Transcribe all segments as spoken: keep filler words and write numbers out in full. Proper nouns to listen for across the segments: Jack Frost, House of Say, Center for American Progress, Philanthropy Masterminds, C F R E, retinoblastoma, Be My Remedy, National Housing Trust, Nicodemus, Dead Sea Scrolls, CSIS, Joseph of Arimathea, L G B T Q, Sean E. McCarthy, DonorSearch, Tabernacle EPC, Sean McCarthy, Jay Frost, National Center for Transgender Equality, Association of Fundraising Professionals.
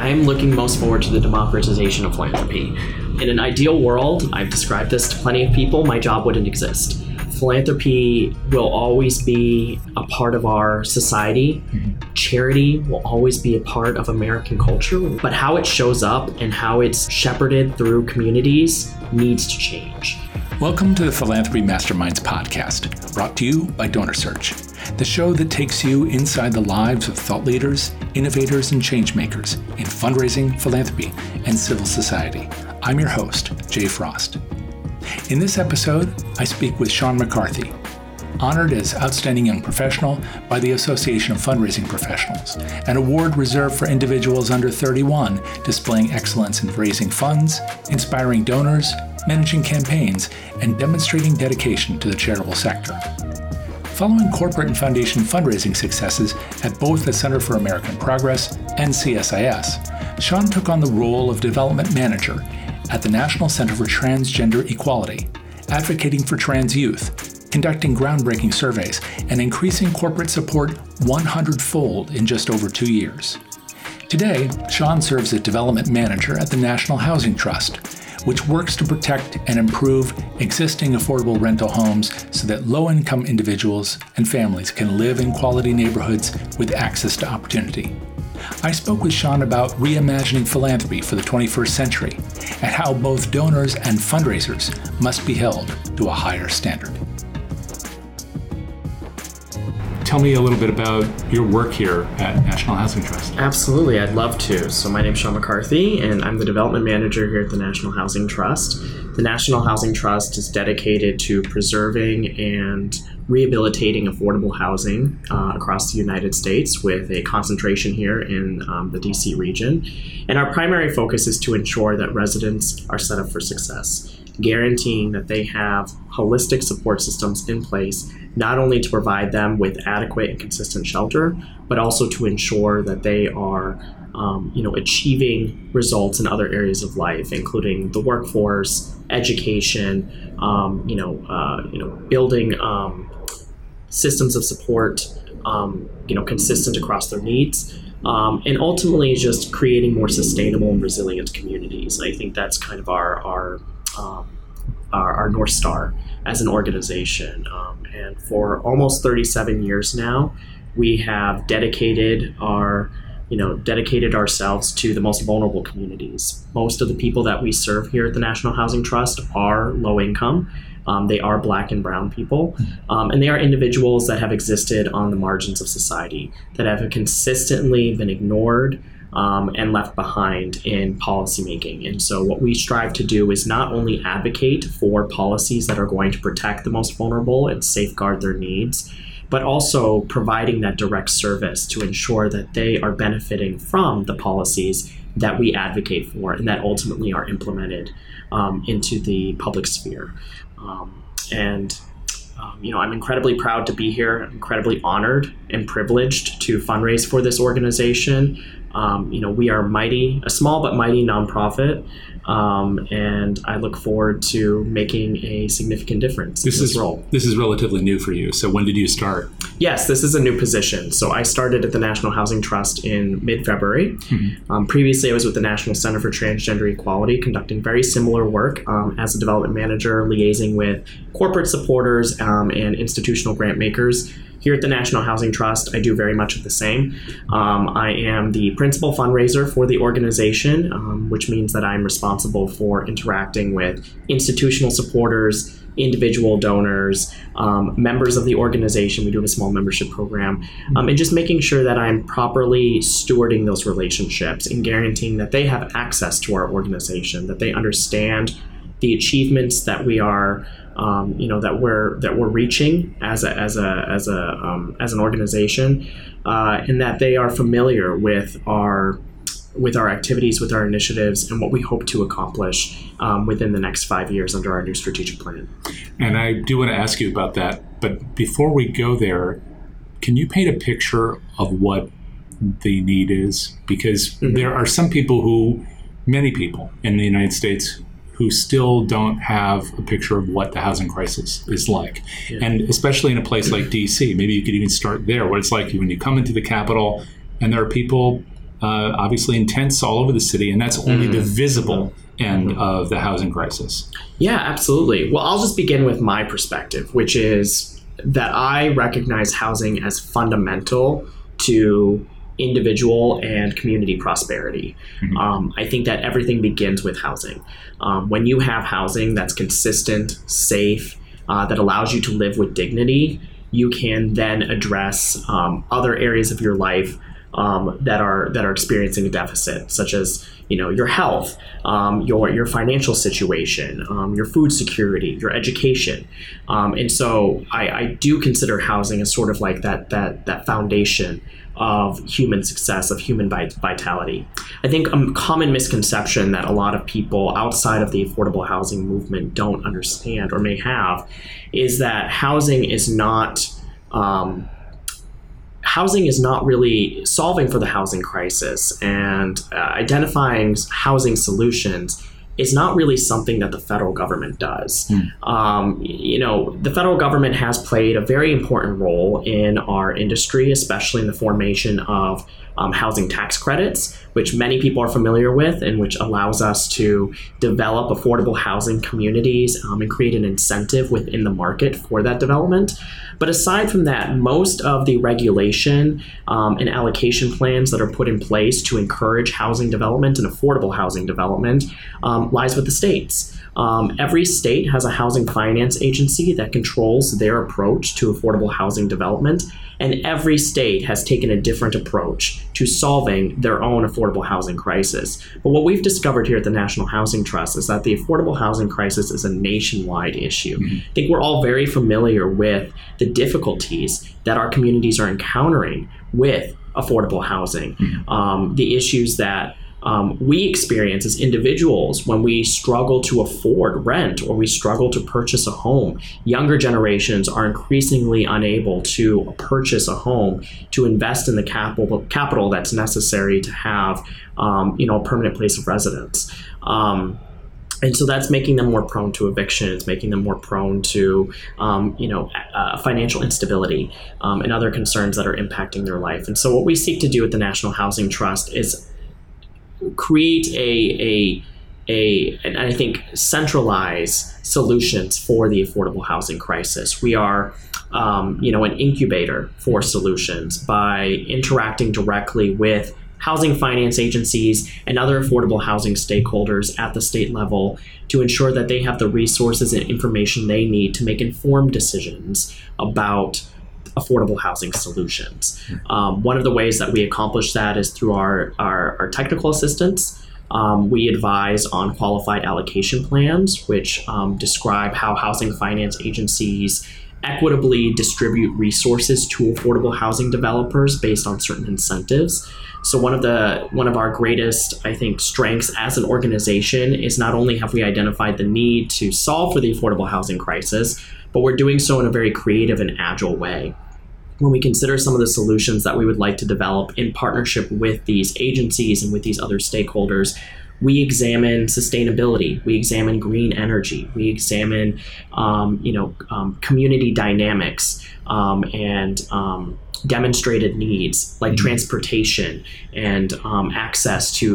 I'm looking most forward to the democratization of philanthropy. In an ideal world, I've described this to plenty of people, my job wouldn't exist. Philanthropy will always be a part of our society. Mm-hmm. Charity will always be a part of American culture, but how it shows up and how it's shepherded through communities needs to change. Welcome to the Philanthropy Masterminds podcast, brought to you by DonorSearch, the show that takes you inside the lives of thought leaders, innovators, and changemakers in fundraising, philanthropy, and civil society. I'm your host, Jay Frost. In this episode, I speak with Sean McCarthy, honored as Outstanding Young Professional by the Association of Fundraising Professionals, an award reserved for individuals under thirty-one displaying excellence in raising funds, inspiring donors, managing campaigns, and demonstrating dedication to the charitable sector. Following corporate and foundation fundraising successes at both the Center for American Progress and C S I S, Sean took on the role of Development Manager at the National Center for Transgender Equality, advocating for trans youth, conducting groundbreaking surveys, and increasing corporate support one hundred fold in just over two years. Today, Sean serves as Development Manager at the National Housing Trust, which works to protect and improve existing affordable rental homes so that low-income individuals and families can live in quality neighborhoods with access to opportunity. I spoke with Sean about reimagining philanthropy for the twenty-first century and how both donors and fundraisers must be held to a higher standard. Tell me a little bit about your work here at National Housing Trust. Absolutely, I'd love to. So my name's Sean McCarthy, and I'm the Development Manager here at the National Housing Trust. The National Housing Trust is dedicated to preserving and rehabilitating affordable housing uh, across the United States, with a concentration here in um, the D C region. And our primary focus is to ensure that residents are set up for success, guaranteeing that they have holistic support systems in place, not only to provide them with adequate and consistent shelter, but also to ensure that they are um, you know, achieving results in other areas of life, including the workforce, education, um, you know, uh, you know, building um, systems of support, um, you know, consistent across their needs. Um, and ultimately just creating more sustainable and resilient communities. I think that's kind of our our um, our, our North Star as an organization. Um, and for almost thirty-seven years now, we have dedicated our, you know, dedicated ourselves to the most vulnerable communities. Most of the people that we serve here at the National Housing Trust are low income. Um, they are Black and brown people, um, and they are individuals that have existed on the margins of society, that have consistently been ignored um, and left behind in policymaking. And so what we strive to do is not only advocate for policies that are going to protect the most vulnerable and safeguard their needs, but also providing that direct service to ensure that they are benefiting from the policies that we advocate for and that ultimately are implemented um, into the public sphere. Um, and, um, you know, I'm incredibly proud to be here, I'm incredibly honored and privileged to fundraise for this organization. Um, you know, we are mighty, a small but mighty nonprofit, um, and I look forward to making a significant difference this in this is, role. This is relatively new for you. So when did you start? Yes, this is a new position. So I started at the National Housing Trust in mid-February. Mm-hmm. Um, previously, I was with the National Center for Transgender Equality, conducting very similar work um, as a development manager, liaising with corporate supporters um, and institutional grant makers. Here at the National Housing Trust, I do very much of the same. Um, I am the principal fundraiser for the organization, um, which means that I'm responsible for interacting with institutional supporters, individual donors, um, members of the organization. We do have a small membership program, um, and just making sure that I'm properly stewarding those relationships and guaranteeing that they have access to our organization, that they understand the achievements that we are Um, you know that we're that we're reaching as a as a as a um, as an organization, uh, and that they are familiar with our with our activities, with our initiatives, and what we hope to accomplish um, within the next five years under our new strategic plan. And I do want to ask you about that, but before we go there, can you paint a picture of what the need is? Because mm-hmm. there are some people who, many people in the United States, who still don't have a picture of what the housing crisis is like. Yeah. And especially in a place like D C, maybe you could even start there, what it's like when you come into the Capitol and there are people uh, obviously intense all over the city, and that's only mm. the visible end mm-hmm. of the housing crisis. Yeah, absolutely. Well, I'll just begin with my perspective, which is that I recognize housing as fundamental to individual and community prosperity. Mm-hmm. Um, I think that everything begins with housing. Um, when you have housing that's consistent, safe, uh, that allows you to live with dignity, you can then address um, other areas of your life um, that are that are experiencing a deficit, such as you know your health, um, your your financial situation, um, your food security, your education, um, and so I, I do consider housing as sort of like that that that foundation of human success, of human vitality. I think a common misconception that a lot of people outside of the affordable housing movement don't understand or may have is that housing is not um, housing is not really solving for the housing crisis, and uh, identifying housing solutions is not really something that the federal government does. Mm. Um, you know, the federal government has played a very important role in our industry, especially in the formation of um, housing tax credits, which many people are familiar with, and which allows us to develop affordable housing communities um, and create an incentive within the market for that development. But aside from that, most of the regulation um, and allocation plans that are put in place to encourage housing development and affordable housing development um, lies with the states. Um, every state has a housing finance agency that controls their approach to affordable housing development, and every state has taken a different approach to solving their own affordable housing crisis. But what we've discovered here at the National Housing Trust is that the affordable housing crisis is a nationwide issue. Mm-hmm. I think we're all very familiar with the difficulties that our communities are encountering with affordable housing, mm-hmm. um, the issues that Um, we experience as individuals when we struggle to afford rent or we struggle to purchase a home. Younger generations are increasingly unable to purchase a home, to invest in the capital capital that's necessary to have um, you know, a permanent place of residence. Um, And so that's making them more prone to eviction. It's making them more prone to, um, you know, uh, financial instability um, and other concerns that are impacting their life. And so what we seek to do at the National Housing Trust is create a, a, a, and I think centralize solutions for the affordable housing crisis. We are, um, you know, an incubator for solutions by interacting directly with housing finance agencies and other affordable housing stakeholders at the state level to ensure that they have the resources and information they need to make informed decisions about affordable housing solutions. Um, one of the ways that we accomplish that is through our, our, our technical assistance. Um, we advise on qualified allocation plans, which um, describe how housing finance agencies equitably distribute resources to affordable housing developers based on certain incentives. So one of the one of our greatest, I think, strengths as an organization is not only have we identified the need to solve for the affordable housing crisis, but we're doing so in a very creative and agile way. When we consider some of the solutions that we would like to develop in partnership with these agencies and with these other stakeholders, we examine sustainability, we examine green energy, we examine, um, you know, um, community dynamics um, and um, demonstrated needs like mm-hmm. transportation and um, access to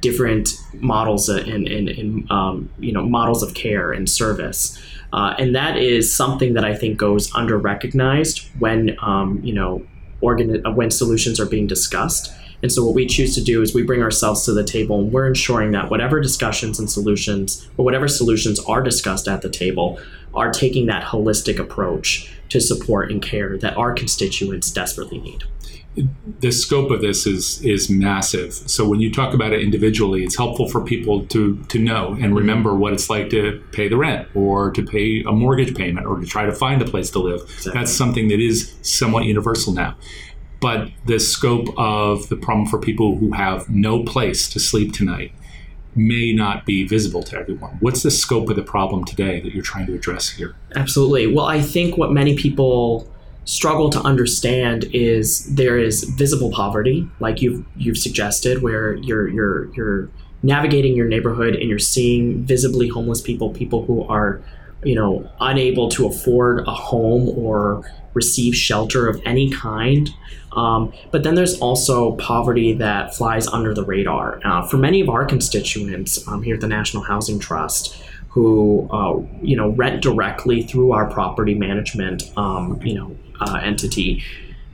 different models and, and, and um, you know, models of care and service. Uh, and that is something that I think goes under-recognized when, um, you know, organ- when solutions are being discussed. And so what we choose to do is we bring ourselves to the table, and we're ensuring that whatever discussions and solutions, or whatever solutions are discussed at the table, are taking that holistic approach to support and care that our constituents desperately need. The scope of this is is massive. So when you talk about it individually, it's helpful for people to to know and remember what it's like to pay the rent or to pay a mortgage payment or to try to find a place to live. Exactly. That's something that is somewhat universal now. But the scope of the problem for people who have no place to sleep tonight may not be visible to everyone. What's the scope of the problem today that you're trying to address here? Absolutely. Well, I think what many people struggle to understand is there is visible poverty, like you've you've suggested, where you're you're you're navigating your neighborhood and you're seeing visibly homeless people, people who are you know, unable to afford a home or receive shelter of any kind. Um, but then there's also poverty that flies under the radar. Uh, for many of our constituents um, here at the National Housing Trust, who uh, you know rent directly through our property management um, you know uh, entity,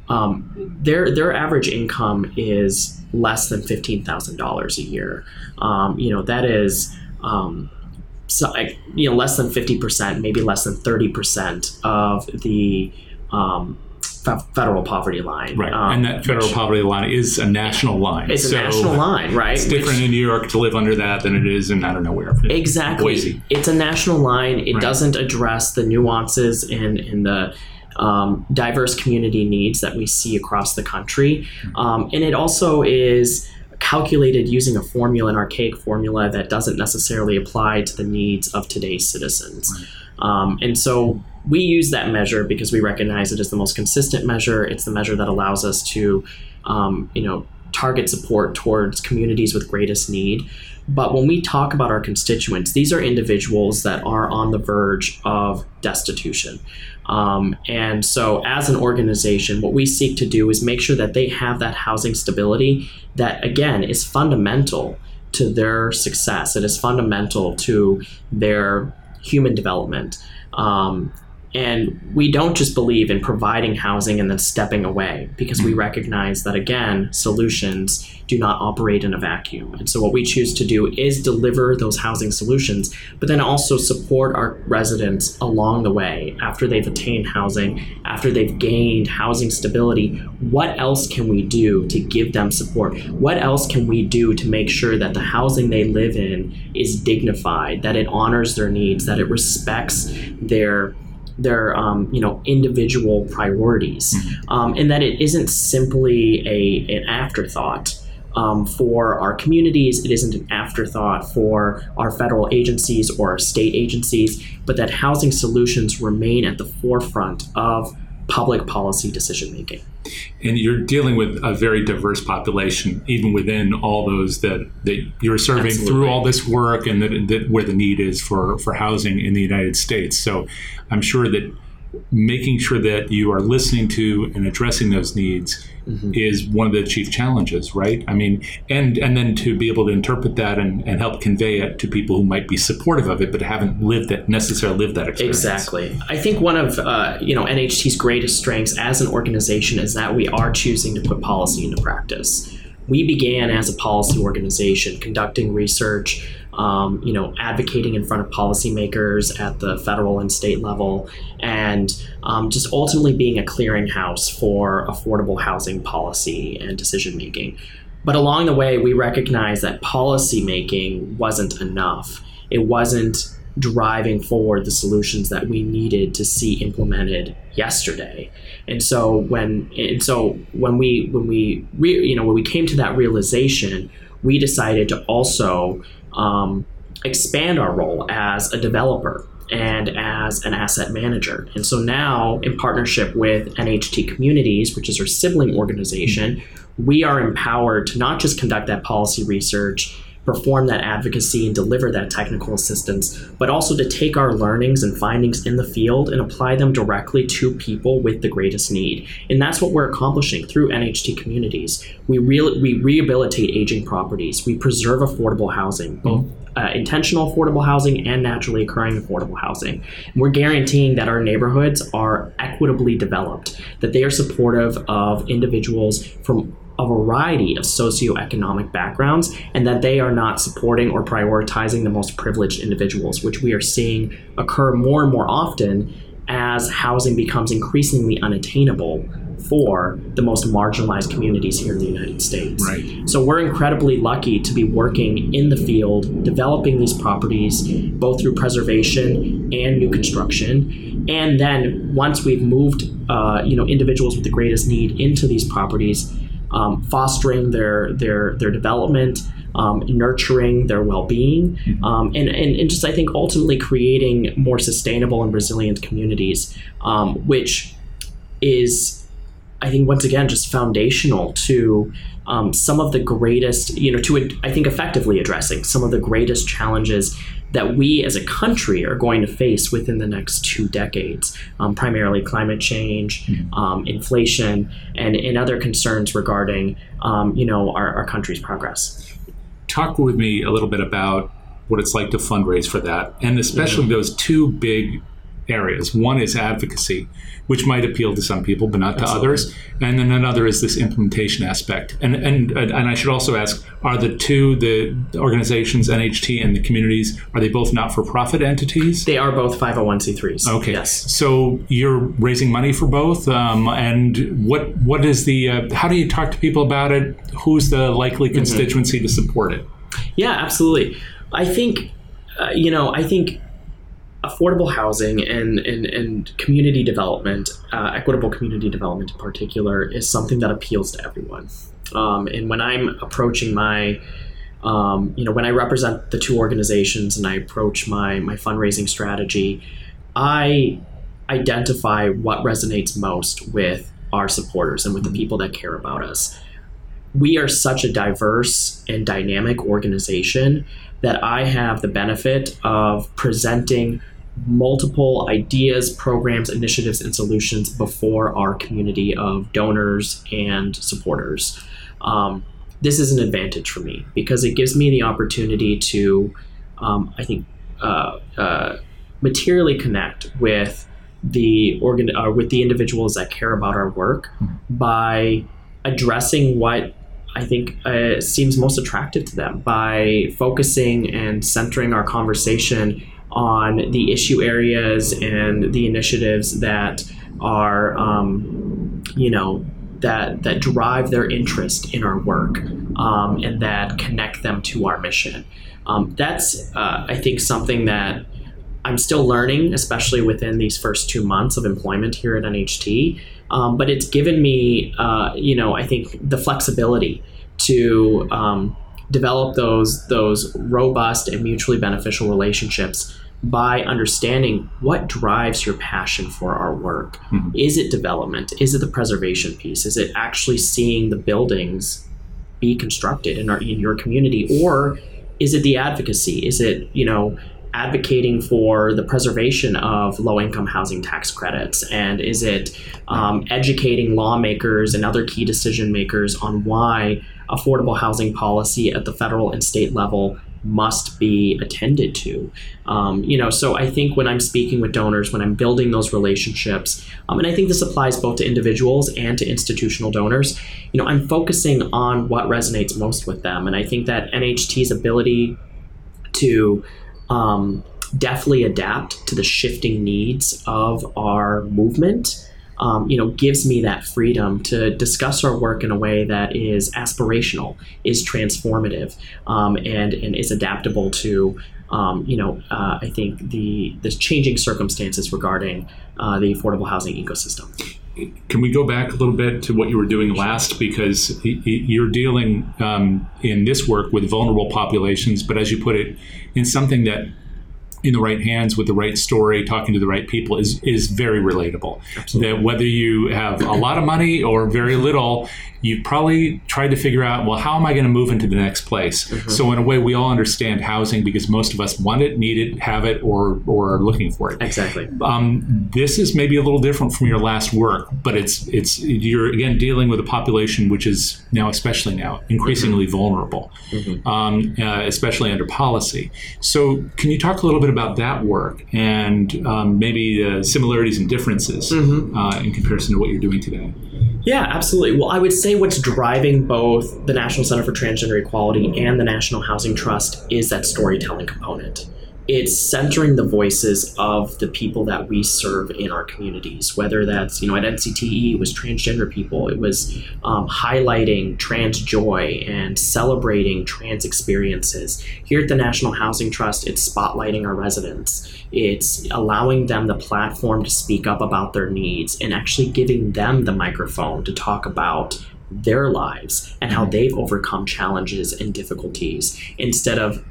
um, their their average income is less than fifteen thousand dollars a year. Um, you know that is. Um, So, you know, less than fifty percent, maybe less than thirty percent of the um, f- federal poverty line. Right, um, and that federal which, poverty line is a national line. It's so a national line, right? It's different which, in New York to live under that than it is in, I don't know where. Exactly. Boise. It's a national line. It right. doesn't address the nuances and in, in the um, diverse community needs that we see across the country. Um, and it also is calculated using a formula, an archaic formula that doesn't necessarily apply to the needs of today's citizens. Right. Um, and so we use that measure because we recognize it as the most consistent measure. It's the measure that allows us to, um, you know, target support towards communities with greatest need. But when we talk about our constituents, these are individuals that are on the verge of destitution. Um, and so as an organization, what we seek to do is make sure that they have that housing stability that, again, is fundamental to their success. It is fundamental to their human development. Um, and we don't just believe in providing housing and then stepping away, because we recognize that, again, solutions do not operate in a vacuum. And so what we choose to do is deliver those housing solutions, but then also support our residents along the way. After they've attained housing, after they've gained housing stability, what else can we do to give them support? What else can we do to make sure that the housing they live in is dignified, that it honors their needs, that it respects their their um, you know, individual priorities, um, and that it isn't simply a an afterthought um, for our communities. It isn't an afterthought for our federal agencies or our state agencies, but that housing solutions remain at the forefront of public policy decision making. And you're dealing with a very diverse population, even within all those that, that you're serving. Absolutely. Through all this work and that, that where the need is for, for housing in the United States. So I'm sure that making sure that you are listening to and addressing those needs mm-hmm. is one of the chief challenges, right? I mean, and, and then to be able to interpret that and, and help convey it to people who might be supportive of it, but haven't lived that necessarily lived that experience. Exactly. I think one of, uh, you know, N H T's greatest strengths as an organization is that we are choosing to put policy into practice. We began as a policy organization conducting research, Um, you know, advocating in front of policymakers at the federal and state level, and um, just ultimately being a clearinghouse for affordable housing policy and decision making. But along the way, we recognized that policy making wasn't enough. It wasn't driving forward the solutions that we needed to see implemented yesterday. And so when and so when we when we re, you know when we came to that realization, we decided to also Um, expand our role as a developer and as an asset manager. And so now, in partnership with N H T Communities, which is our sibling organization, we are empowered to not just conduct that policy research, perform that advocacy, and deliver that technical assistance, but also to take our learnings and findings in the field and apply them directly to people with the greatest need. And that's what we're accomplishing through N H T Communities. We re- we rehabilitate aging properties. We preserve affordable housing, both uh, intentional affordable housing and naturally occurring affordable housing. And we're guaranteeing that our neighborhoods are equitably developed, that they are supportive of individuals from a variety of socioeconomic backgrounds, and that they are not supporting or prioritizing the most privileged individuals, which we are seeing occur more and more often as housing becomes increasingly unattainable for the most marginalized communities here in the United States. Right. So we're incredibly lucky to be working in the field, developing these properties, both through preservation and new construction. And then once we've moved uh, you know, individuals with the greatest need into these properties, Um, fostering their their their development, um, nurturing their well-being, um, and, and, and just, I think, ultimately creating more sustainable and resilient communities, um, which is, I think, once again, just foundational to um, some of the greatest, you know, to, I think, effectively addressing some of the greatest challenges that we as a country are going to face within the next two decades, um, primarily climate change, mm-hmm. um, inflation, and, and other concerns regarding um, you know, our, our country's progress. Talk with me a little bit about what it's like to fundraise for that, and especially mm-hmm. those two big areas. One is advocacy, which might appeal to some people, but not to Absolutely. Others. And then another is this implementation aspect. And and and I should also ask, are the two, the organizations, N H T and the communities, are they both not-for-profit entities? They are both five oh one c threes. Okay. Yes. So you're raising money for both. Um, and what what is the, uh, how do you talk to people about it? Who's the likely constituency mm-hmm. to support it? Yeah, absolutely. I think, uh, you know, I think affordable housing and, and, and community development, uh, equitable community development in particular, is something that appeals to everyone. Um, and when I'm approaching my, um, you know, when I represent the two organizations and I approach my, my fundraising strategy, I identify what resonates most with our supporters and with the people that care about us. We are such a diverse and dynamic organization that I have the benefit of presenting multiple ideas, programs, initiatives, and solutions before our community of donors and supporters. Um, this is an advantage for me because it gives me the opportunity to, um, I think, uh, uh, materially connect with the organ- uh, with the individuals that care about our work by addressing what I think uh, seems most attractive to them, by focusing and centering our conversation on the issue areas and the initiatives that are, um, you know, that that drive their interest in our work um, and that connect them to our mission. Um, that's, uh, I think, something that I'm still learning, especially within these first two months of employment here at N H T. Um, but it's given me, uh, you know, I think the flexibility to um, develop those those robust and mutually beneficial relationships by understanding what drives your passion for our work. Mm-hmm. Is it development? Is it the preservation piece? Is it actually seeing the buildings be constructed in our in your community, or is it the advocacy? Is it, you know, advocating for the preservation of low-income housing tax credits? And is it um, educating lawmakers and other key decision makers on why affordable housing policy at the federal and state level must be attended to? Um, you know, so I think when I'm speaking with donors, when I'm building those relationships, um, and I think this applies both to individuals and to institutional donors, you know, I'm focusing on what resonates most with them. And I think that N H T's ability to Um, deftly adapt to the shifting needs of our movement, um, you know, gives me that freedom to discuss our work in a way that is aspirational, is transformative, um, and, and is adaptable to, um, you know, uh, I think the, the changing circumstances regarding uh, the affordable housing ecosystem. Can we go back a little bit to what you were doing last? Because you're dealing um, in this work with vulnerable populations, but as you put it, in something that in the right hands with the right story, talking to the right people is, is very relatable. Absolutely. That whether you have a lot of money or very little, you've probably tried to figure out, well, how am I going to move into the next place? Mm-hmm. So in a way, we all understand housing because most of us want it, need it, have it, or or are looking for it. Exactly. Um, this is maybe a little different from your last work, but it's it's you're, again, dealing with a population which is now, especially now, increasingly mm-hmm. vulnerable, mm-hmm. Um, uh, especially under policy. So can you talk a little bit about that work and um, maybe the similarities and differences mm-hmm. uh, in comparison to what you're doing today? Yeah, absolutely. Well, I would say what's driving both the National Center for Transgender Equality and the National Housing Trust is that storytelling component. It's centering the voices of the people that we serve in our communities, whether that's, you know, at N C T E, it was transgender people. It was um, highlighting trans joy and celebrating trans experiences. Here at the National Housing Trust, it's spotlighting our residents. It's allowing them the platform to speak up about their needs and actually giving them the microphone to talk about their lives and how they've overcome challenges and difficulties, instead of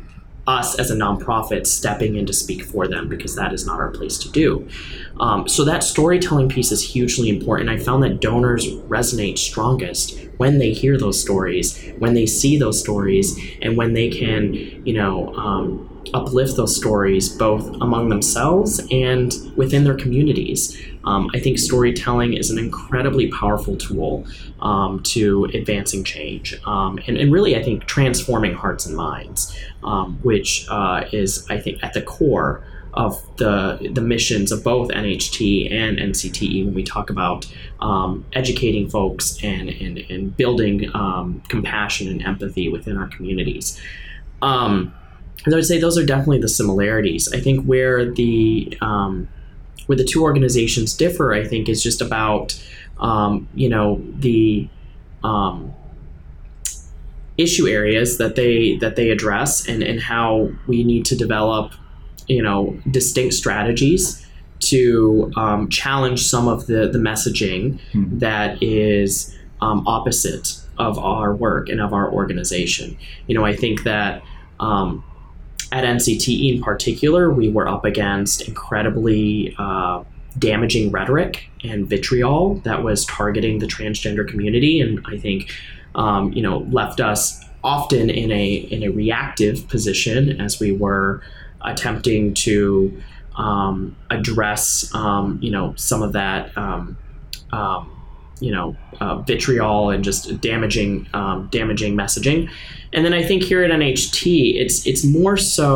us as a nonprofit stepping in to speak for them, because that is not our place to do. Um, so that storytelling piece is hugely important. I found that donors resonate strongest when they hear those stories, when they see those stories, and when they can, you know, um, uplift those stories both among themselves and within their communities. Um, I think storytelling is an incredibly powerful tool um, to advancing change um, and, and really, I think, transforming hearts and minds, um, which uh, is, I think, at the core of the the missions of both N H T and N C T E when we talk about um, educating folks and, and, and building um, compassion and empathy within our communities. Um, And I would say those are definitely the similarities. I think where the um, where the two organizations differ, I think, is just about um, you know the um, issue areas that they that they address, and, and how we need to develop you know distinct strategies to um, challenge some of the the messaging mm-hmm. that is um, opposite of our work and of our organization. You know, I think that. Um, At N C T E in particular, we were up against incredibly uh, damaging rhetoric and vitriol that was targeting the transgender community, and I think, um, you know, left us often in a in a reactive position as we were attempting to um, address, um, you know, some of that, um, um, you know, uh, vitriol and just damaging um, damaging messaging. And then I think here at N H T, it's it's more so,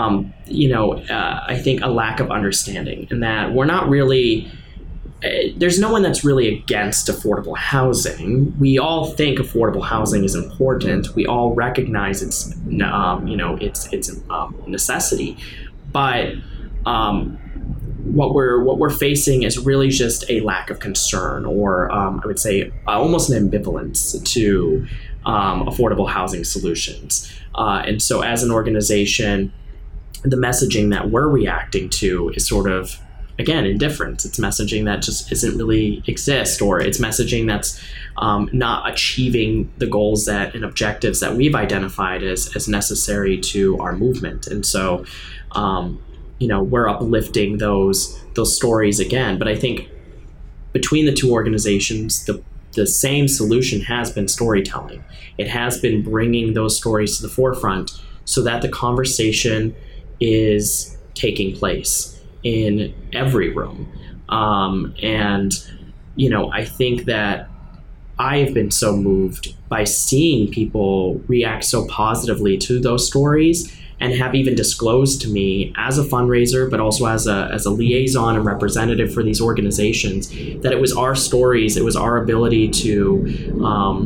um, you know, uh, I think a lack of understanding, in that we're not really, uh, there's no one that's really against affordable housing. We all think affordable housing is important. We all recognize it's, um, you know, it's it's um, necessity, but um, what we're what we're facing is really just a lack of concern, or um, I would say almost an ambivalence to. Um, affordable housing solutions. Uh, and so as an organization, the messaging that we're reacting to is sort of, again, indifference. It's messaging that just isn't really exist, or it's messaging that's um, not achieving the goals that and objectives that we've identified as, as necessary to our movement. And so, um, you know, we're uplifting those, those stories again. But I think between the two organizations, the The same solution has been storytelling. It has been bringing those stories to the forefront so that the conversation is taking place in every room. Um, and, you know, I think that I have been so moved by seeing people react so positively to those stories, and have even disclosed to me as a fundraiser, but also as a as a liaison and representative for these organizations, that it was our stories, it was our ability to um,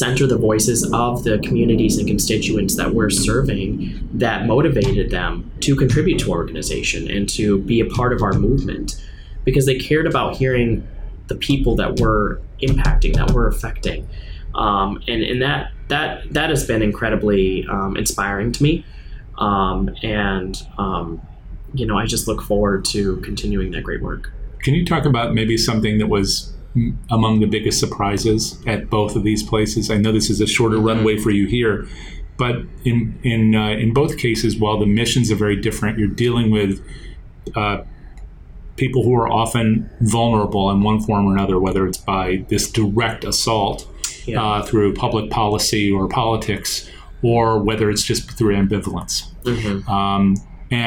center the voices of the communities and constituents that we're serving that motivated them to contribute to our organization and to be a part of our movement, because they cared about hearing the people that we're impacting, that we're affecting. Um, and, and that, that, that has been incredibly um, inspiring to me. Um, and, um, you know, I just look forward to continuing that great work. Can you talk about maybe something that was among the biggest surprises at both of these places? I know this is a shorter mm-hmm. runway for you here, but in in uh, in both cases, while the missions are very different, you're dealing with uh, people who are often vulnerable in one form or another, whether it's by this direct assault yeah. uh, through public policy or politics, or whether it's just through ambivalence. Mm-hmm. Um,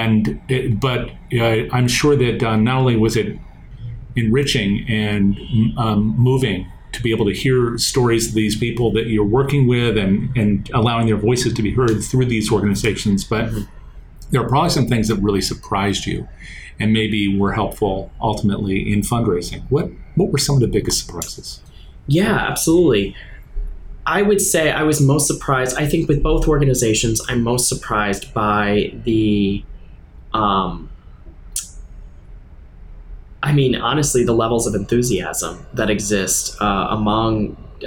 and it, but uh, I'm sure that uh, not only was it enriching and um, moving to be able to hear stories of these people that you're working with, and, and allowing their voices to be heard through these organizations, but mm-hmm. there are probably some things that really surprised you and maybe were helpful ultimately in fundraising. What, what were some of the biggest surprises? Yeah, absolutely. I would say I was most surprised, I think with both organizations, I'm most surprised by the, um, I mean, honestly, the levels of enthusiasm that exist uh, among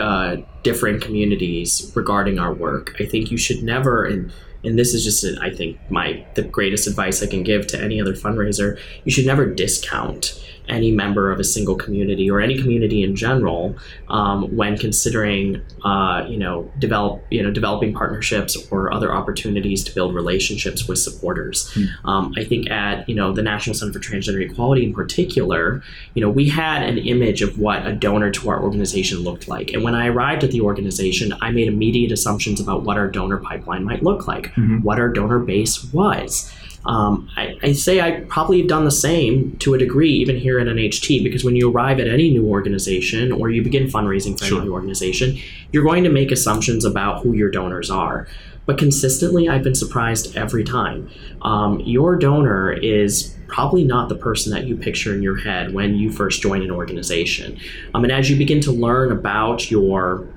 uh, different communities regarding our work. I think you should never, and And this is just, I think, my the greatest advice I can give to any other fundraiser. You should never discount any member of a single community or any community in general um, when considering, uh, you know, develop you know developing partnerships or other opportunities to build relationships with supporters. Mm. Um, I think at you know the National Center for Transgender Equality in particular, you know, we had an image of what a donor to our organization looked like, and when I arrived at the organization, I made immediate assumptions about what our donor pipeline might look like. Mm-hmm. What our donor base was. Um, I, I say I probably have done the same to a degree, even here at N H T, because when you arrive at any new organization or you begin fundraising for sure. any new organization, you're going to make assumptions about who your donors are. But consistently, I've been surprised every time. Um, your donor is probably not the person that you picture in your head when you first join an organization. Um, and as you begin to learn about your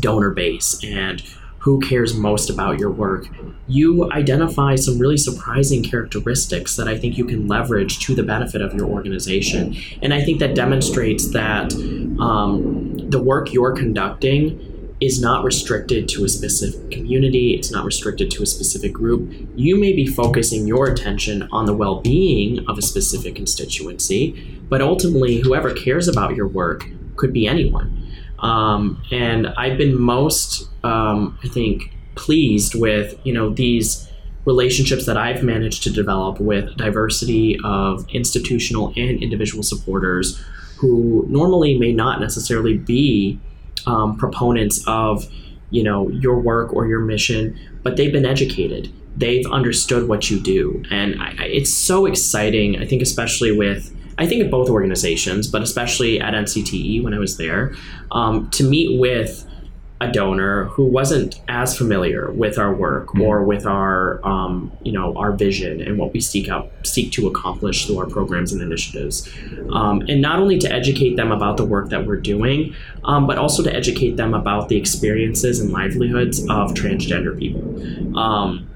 donor base and who cares most about your work, you identify some really surprising characteristics that I think you can leverage to the benefit of your organization. And I think that demonstrates that um, the work you're conducting is not restricted to a specific community, it's not restricted to a specific group. You may be focusing your attention on the well-being of a specific constituency, but ultimately, whoever cares about your work could be anyone. Um, and I've been most, um, I think, pleased with, you know, these relationships that I've managed to develop with diversity of institutional and individual supporters who normally may not necessarily be um, proponents of, you know, your work or your mission, but they've been educated. They've understood what you do. And I, I, it's so exciting, I think, especially with I think at both organizations, but especially at N C T E when I was there, um, to meet with a donor who wasn't as familiar with our work mm-hmm. or with our, um, you know, our vision and what we seek out, seek to accomplish through our programs and initiatives. Um, and not only to educate them about the work that we're doing, um, but also to educate them about the experiences and livelihoods of transgender people. Um,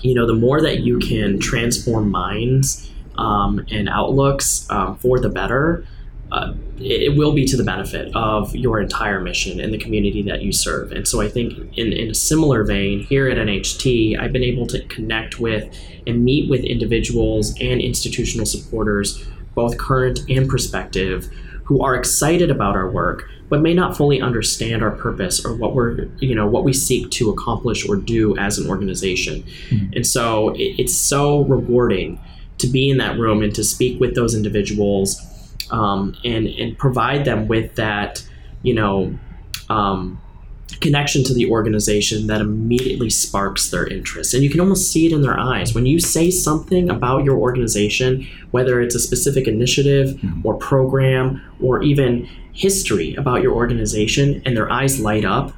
you know, the more that you can transform minds Um, and outlooks um, for the better, uh, it, it will be to the benefit of your entire mission and the community that you serve. And so I think in, in a similar vein, here at N H T, I've been able to connect with and meet with individuals and institutional supporters, both current and prospective, who are excited about our work, but may not fully understand our purpose or what we're, you know, what we seek to accomplish or do as an organization. Mm-hmm. And so it, it's so rewarding to be in that room and to speak with those individuals um, and, and provide them with that, you know, um, connection to the organization that immediately sparks their interest. And you can almost see it in their eyes. When you say something about your organization, whether it's a specific initiative or program or even history about your organization, and their eyes light up,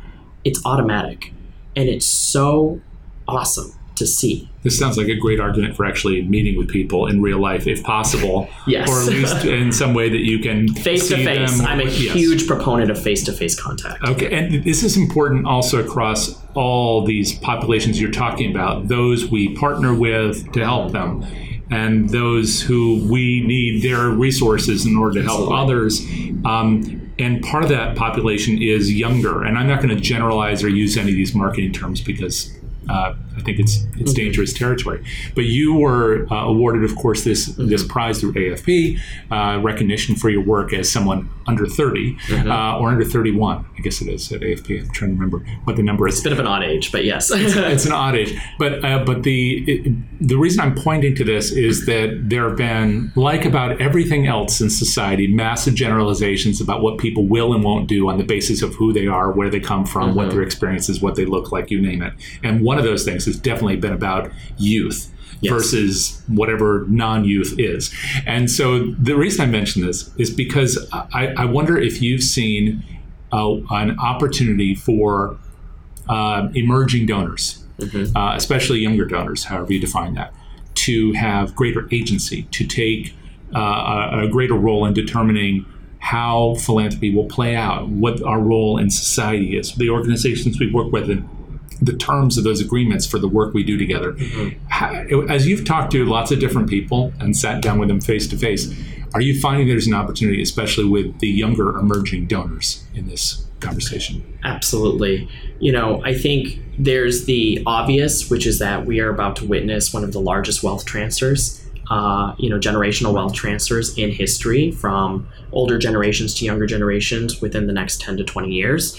it's automatic. And it's so awesome to see. This sounds like a great argument for actually meeting with people in real life, if possible. Yes. Or at least in some way that you can face to face. I'm a yes. huge proponent of face to face contact. Okay. And this is important also across all these populations you're talking about, those we partner with to help them and those who we need their resources in order to help Absolutely. Others. Um, And part of that population is younger. And I'm not going to generalize or use any of these marketing terms because Uh, I think it's it's okay. dangerous territory. But you were uh, awarded, of course, this mm-hmm. this prize through A F P, uh, recognition for your work as someone under thirty mm-hmm. uh, or under thirty-one, I guess it is at A F P. I'm trying to remember what the number is. It's a bit of an odd age, but yes. it's, it's an odd age. But uh, but the it, the reason I'm pointing to this is that there have been, like about everything else in society, massive generalizations about what people will and won't do on the basis of who they are, where they come from, mm-hmm. what their experience is, what they look like, you name it. And one One of those things has definitely been about youth yes. versus whatever non-youth is. And so the reason I mention this is because I, I wonder if you've seen uh, an opportunity for uh, emerging donors, mm-hmm. uh, especially younger donors, however you define that, to have greater agency, to take uh, a, a greater role in determining how philanthropy will play out, what our role in society is, the organizations we work with, and the terms of those agreements for the work we do together. Mm-hmm. As you've talked to lots of different people and sat down with them face to face, are you finding there's an opportunity, especially with the younger emerging donors in this conversation. Absolutely. You know, I think there's the obvious, which is that we are about to witness one of the largest wealth transfers, uh, you know, generational wealth transfers in history from older generations to younger generations within the next ten to twenty years.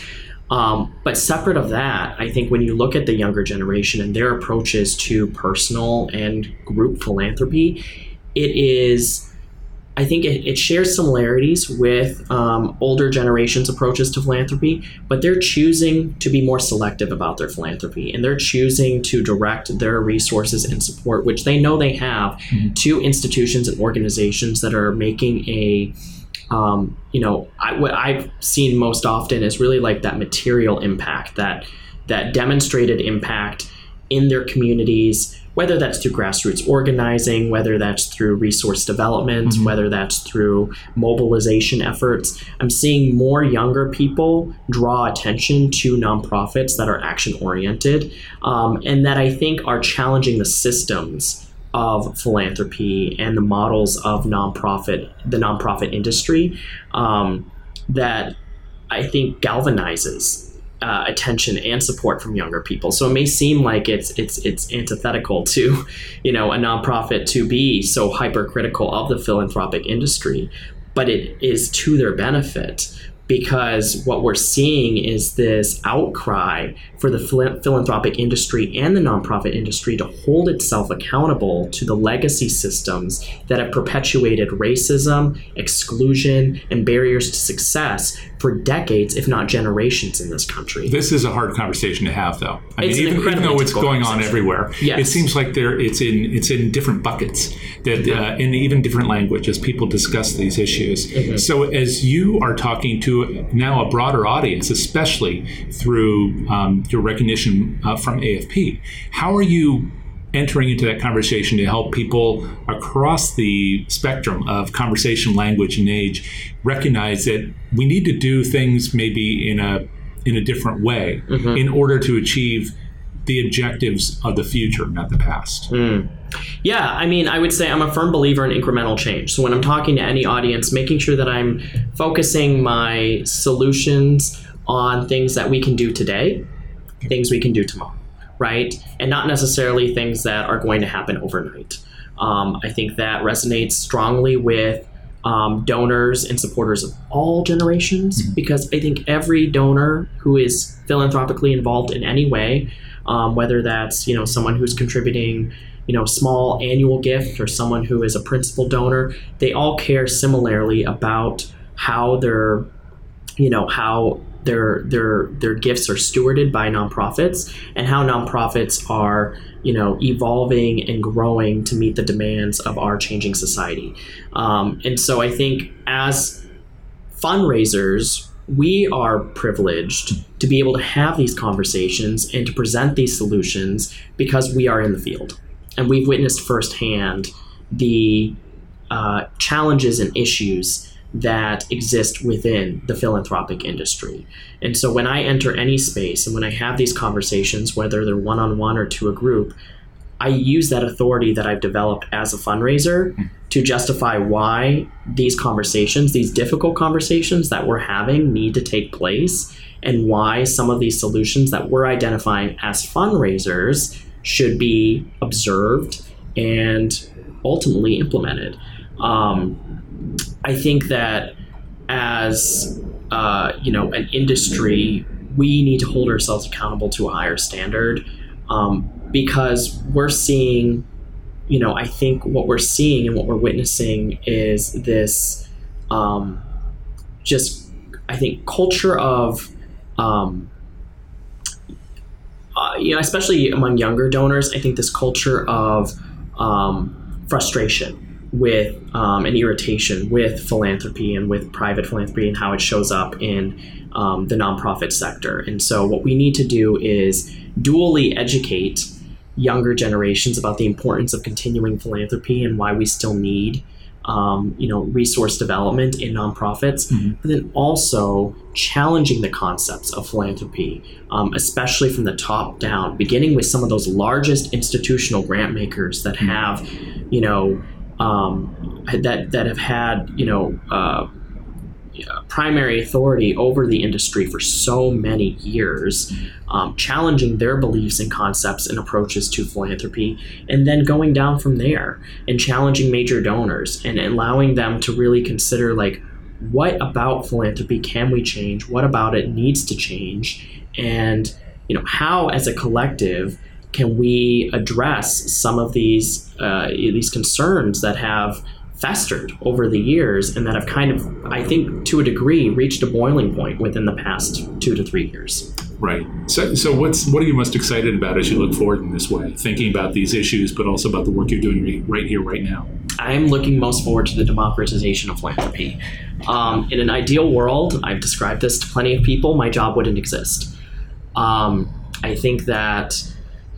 Um, but separate of that, I think when you look at the younger generation and their approaches to personal and group philanthropy, it is, I think it, it shares similarities with um, older generations' approaches to philanthropy, but they're choosing to be more selective about their philanthropy, and they're choosing to direct their resources and support, which they know they have, mm-hmm. to institutions and organizations that are making a Um, you know, I, what I've seen most often is really like that material impact, that that demonstrated impact in their communities, whether that's through grassroots organizing, whether that's through resource development, mm-hmm. whether that's through mobilization efforts. I'm seeing more younger people draw attention to nonprofits that are action-oriented, um, and that I think are challenging the systems of philanthropy and the models of nonprofit, the nonprofit industry, um, that I think galvanizes uh, attention and support from younger people. So it may seem like it's it's it's antithetical to, you know, a nonprofit to be so hypercritical of the philanthropic industry, but it is to their benefit. Because what we're seeing is this outcry for the phil- philanthropic industry and the nonprofit industry to hold itself accountable to the legacy systems that have perpetuated racism, exclusion, and barriers to success for decades, if not generations, in this country. This is a hard conversation to have, though. I it's mean, even, even though it's going on everywhere, yes. It seems like there it's in it's in different buckets that uh, in even different languages people discuss these issues. Mm-hmm. So as you are talking to now a broader audience, especially through um, your recognition uh, from A F P. How are you entering into that conversation to help people across the spectrum of conversation, language, and age recognize that we need to do things maybe in a in a different way, mm-hmm. in order to achieve the objectives of the future, not the past? Mm. Yeah, I mean, I would say I'm a firm believer in incremental change. So when I'm talking to any audience, making sure that I'm focusing my solutions on things that we can do today, things we can do tomorrow, right? And not necessarily things that are going to happen overnight. Um, I think that resonates strongly with um, donors and supporters of all generations, mm-hmm. because I think every donor who is philanthropically involved in any way, um, whether that's, you know, someone who's contributing, you know, small annual gift or someone who is a principal donor, they all care similarly about how their, you know, how their their their gifts are stewarded by nonprofits and how nonprofits are, you know, evolving and growing to meet the demands of our changing society. Um, and so I think as fundraisers, we are privileged to be able to have these conversations and to present these solutions because we are in the field. And we've witnessed firsthand the uh, challenges and issues that exist within the philanthropic industry. And so when I enter any space and when I have these conversations, whether they're one-on-one or to a group, I use that authority that I've developed as a fundraiser to justify why these conversations, these difficult conversations that we're having, need to take place, and why some of these solutions that we're identifying as fundraisers should be observed and ultimately implemented. Um, I think that as uh, you know, an industry, we need to hold ourselves accountable to a higher standard, um, because we're seeing, you know, I think what we're seeing and what we're witnessing is this um, just, I think, culture of um, Uh, you know, especially among younger donors, I think this culture of um, frustration with um, and irritation with philanthropy and with private philanthropy and how it shows up in um, the nonprofit sector. And so what we need to do is dually educate younger generations about the importance of continuing philanthropy and why we still need Um, you know, resource development in nonprofits, mm-hmm. but then also challenging the concepts of philanthropy, um, especially from the top down, beginning with some of those largest institutional grant makers that have, you know, um, that that have had, you know, uh, uh, primary authority over the industry for so many years, um, challenging their beliefs and concepts and approaches to philanthropy, and then going down from there and challenging major donors and allowing them to really consider, like, what about philanthropy can we change? What about it needs to change? And, you know, how as a collective can we address some of these uh, these concerns that have festered over the years and that have kind of, I think, to a degree, reached a boiling point within the past two to three years. Right. So, so what's what are you most excited about as you look forward in this way, thinking about these issues, but also about the work you're doing right here, right now? I'm looking most forward to the democratization of philanthropy. Um, in an ideal world, I've described this to plenty of people, my job wouldn't exist. Um, I think that,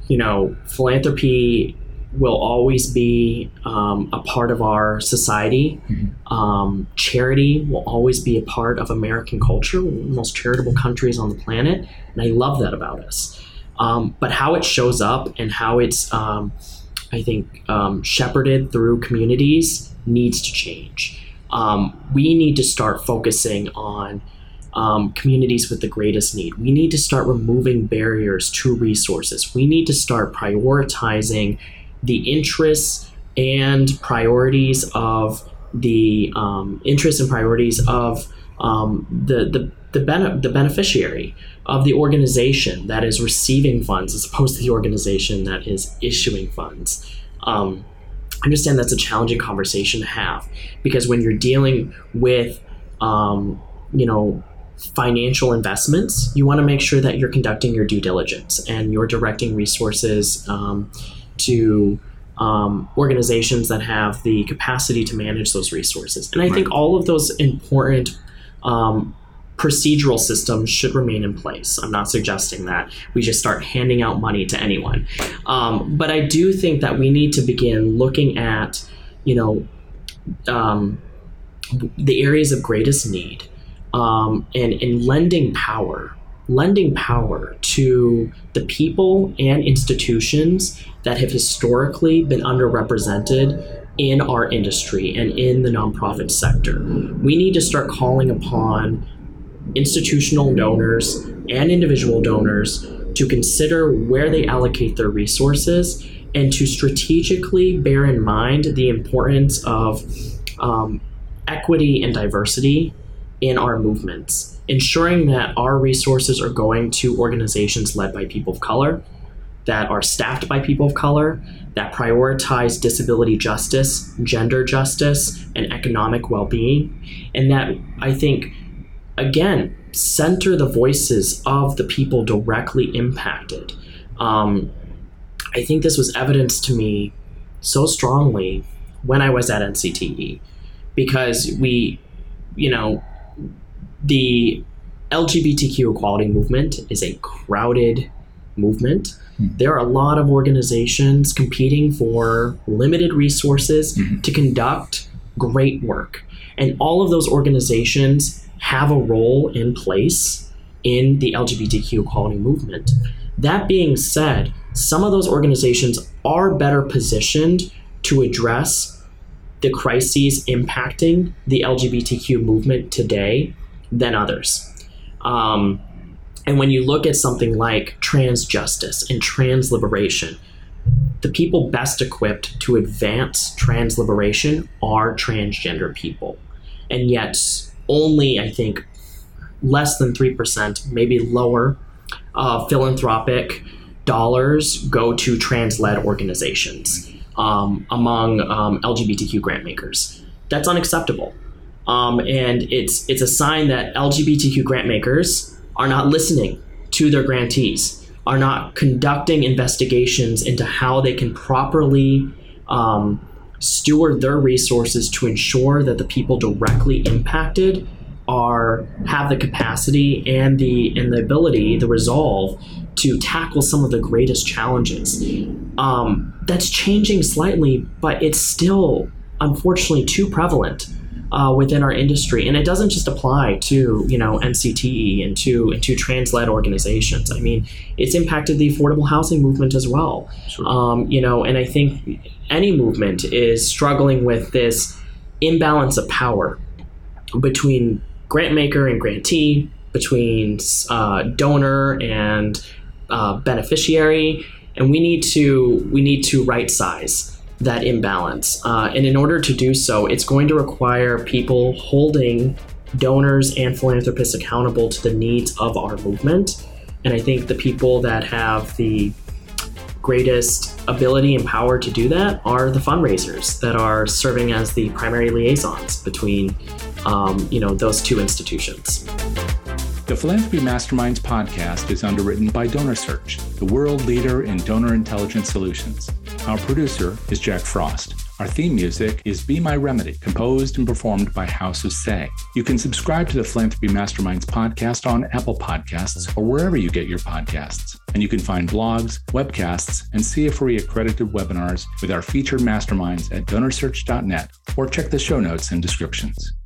you know, philanthropy will always be um, a part of our society. Mm-hmm. Um, charity will always be a part of American culture. We're one of the most charitable countries on the planet, and I love that about us. Um, but how it shows up and how it's, um, I think, um, shepherded through communities needs to change. Um, we need to start focusing on Um, communities with the greatest need. We need to start removing barriers to resources. We need to start prioritizing the interests and priorities of the um, interests and priorities of um, the the the, bene- the beneficiary of the organization that is receiving funds, as opposed to the organization that is issuing funds. Um, I understand that's a challenging conversation to have, because when you're dealing with um, you know. financial investments, you want to make sure that you're conducting your due diligence and you're directing resources um, to um, organizations that have the capacity to manage those resources. And I right. think all of those important um, procedural systems should remain in place. I'm not suggesting that we just start handing out money to anyone. Um, but I do think that we need to begin looking at, you know, um, the areas of greatest need. Um, and, and lending power, lending power to the people and institutions that have historically been underrepresented in our industry and in the nonprofit sector. We need to start calling upon institutional donors and individual donors to consider where they allocate their resources and to strategically bear in mind the importance of um, equity and diversity in our movements, ensuring that our resources are going to organizations led by people of color, that are staffed by people of color, that prioritize disability justice, gender justice, and economic well-being. And that, I think, again, center the voices of the people directly impacted. Um, I think this was evidenced to me so strongly when I was at N C T E, because we, you know, the L G B T Q equality movement is a crowded movement. Mm-hmm. There are a lot of organizations competing for limited resources mm-hmm. to conduct great work. And all of those organizations have a role in place in the L G B T Q equality movement. That being said, some of those organizations are better positioned to address the crises impacting the L G B T Q movement today than others. Um, and when you look at something like trans justice and trans liberation, the people best equipped to advance trans liberation are transgender people. And yet only, I think, less than three percent, maybe lower, uh, philanthropic dollars go to trans-led organizations um, among um, L G B T Q grant makers. That's unacceptable. Um, and it's it's a sign that L G B T Q grant makers are not listening to their grantees, are not conducting investigations into how they can properly um, steward their resources to ensure that the people directly impacted are have the capacity and the and the ability, the resolve to tackle some of the greatest challenges. Um, that's changing slightly, but it's still unfortunately too prevalent Uh, within our industry. And it doesn't just apply to, you know, N C T E and to, and to trans-led organizations. I mean, it's impacted the affordable housing movement as well. Sure. Um, you know, and I think any movement is struggling with this imbalance of power between grant maker and grantee, between uh, donor and uh, beneficiary, and we need to we need to right size that imbalance. Uh, and in order to do so, it's going to require people holding donors and philanthropists accountable to the needs of our movement. And I think the people that have the greatest ability and power to do that are the fundraisers that are serving as the primary liaisons between um, you know, those two institutions. The Philanthropy Masterminds podcast is underwritten by DonorSearch, the world leader in donor intelligence solutions. Our producer is Jack Frost. Our theme music is Be My Remedy, composed and performed by House of Say. You can subscribe to the Philanthropy Masterminds podcast on Apple Podcasts or wherever you get your podcasts. And you can find blogs, webcasts, and C F R E accredited webinars with our featured masterminds at donor search dot net or check the show notes and descriptions.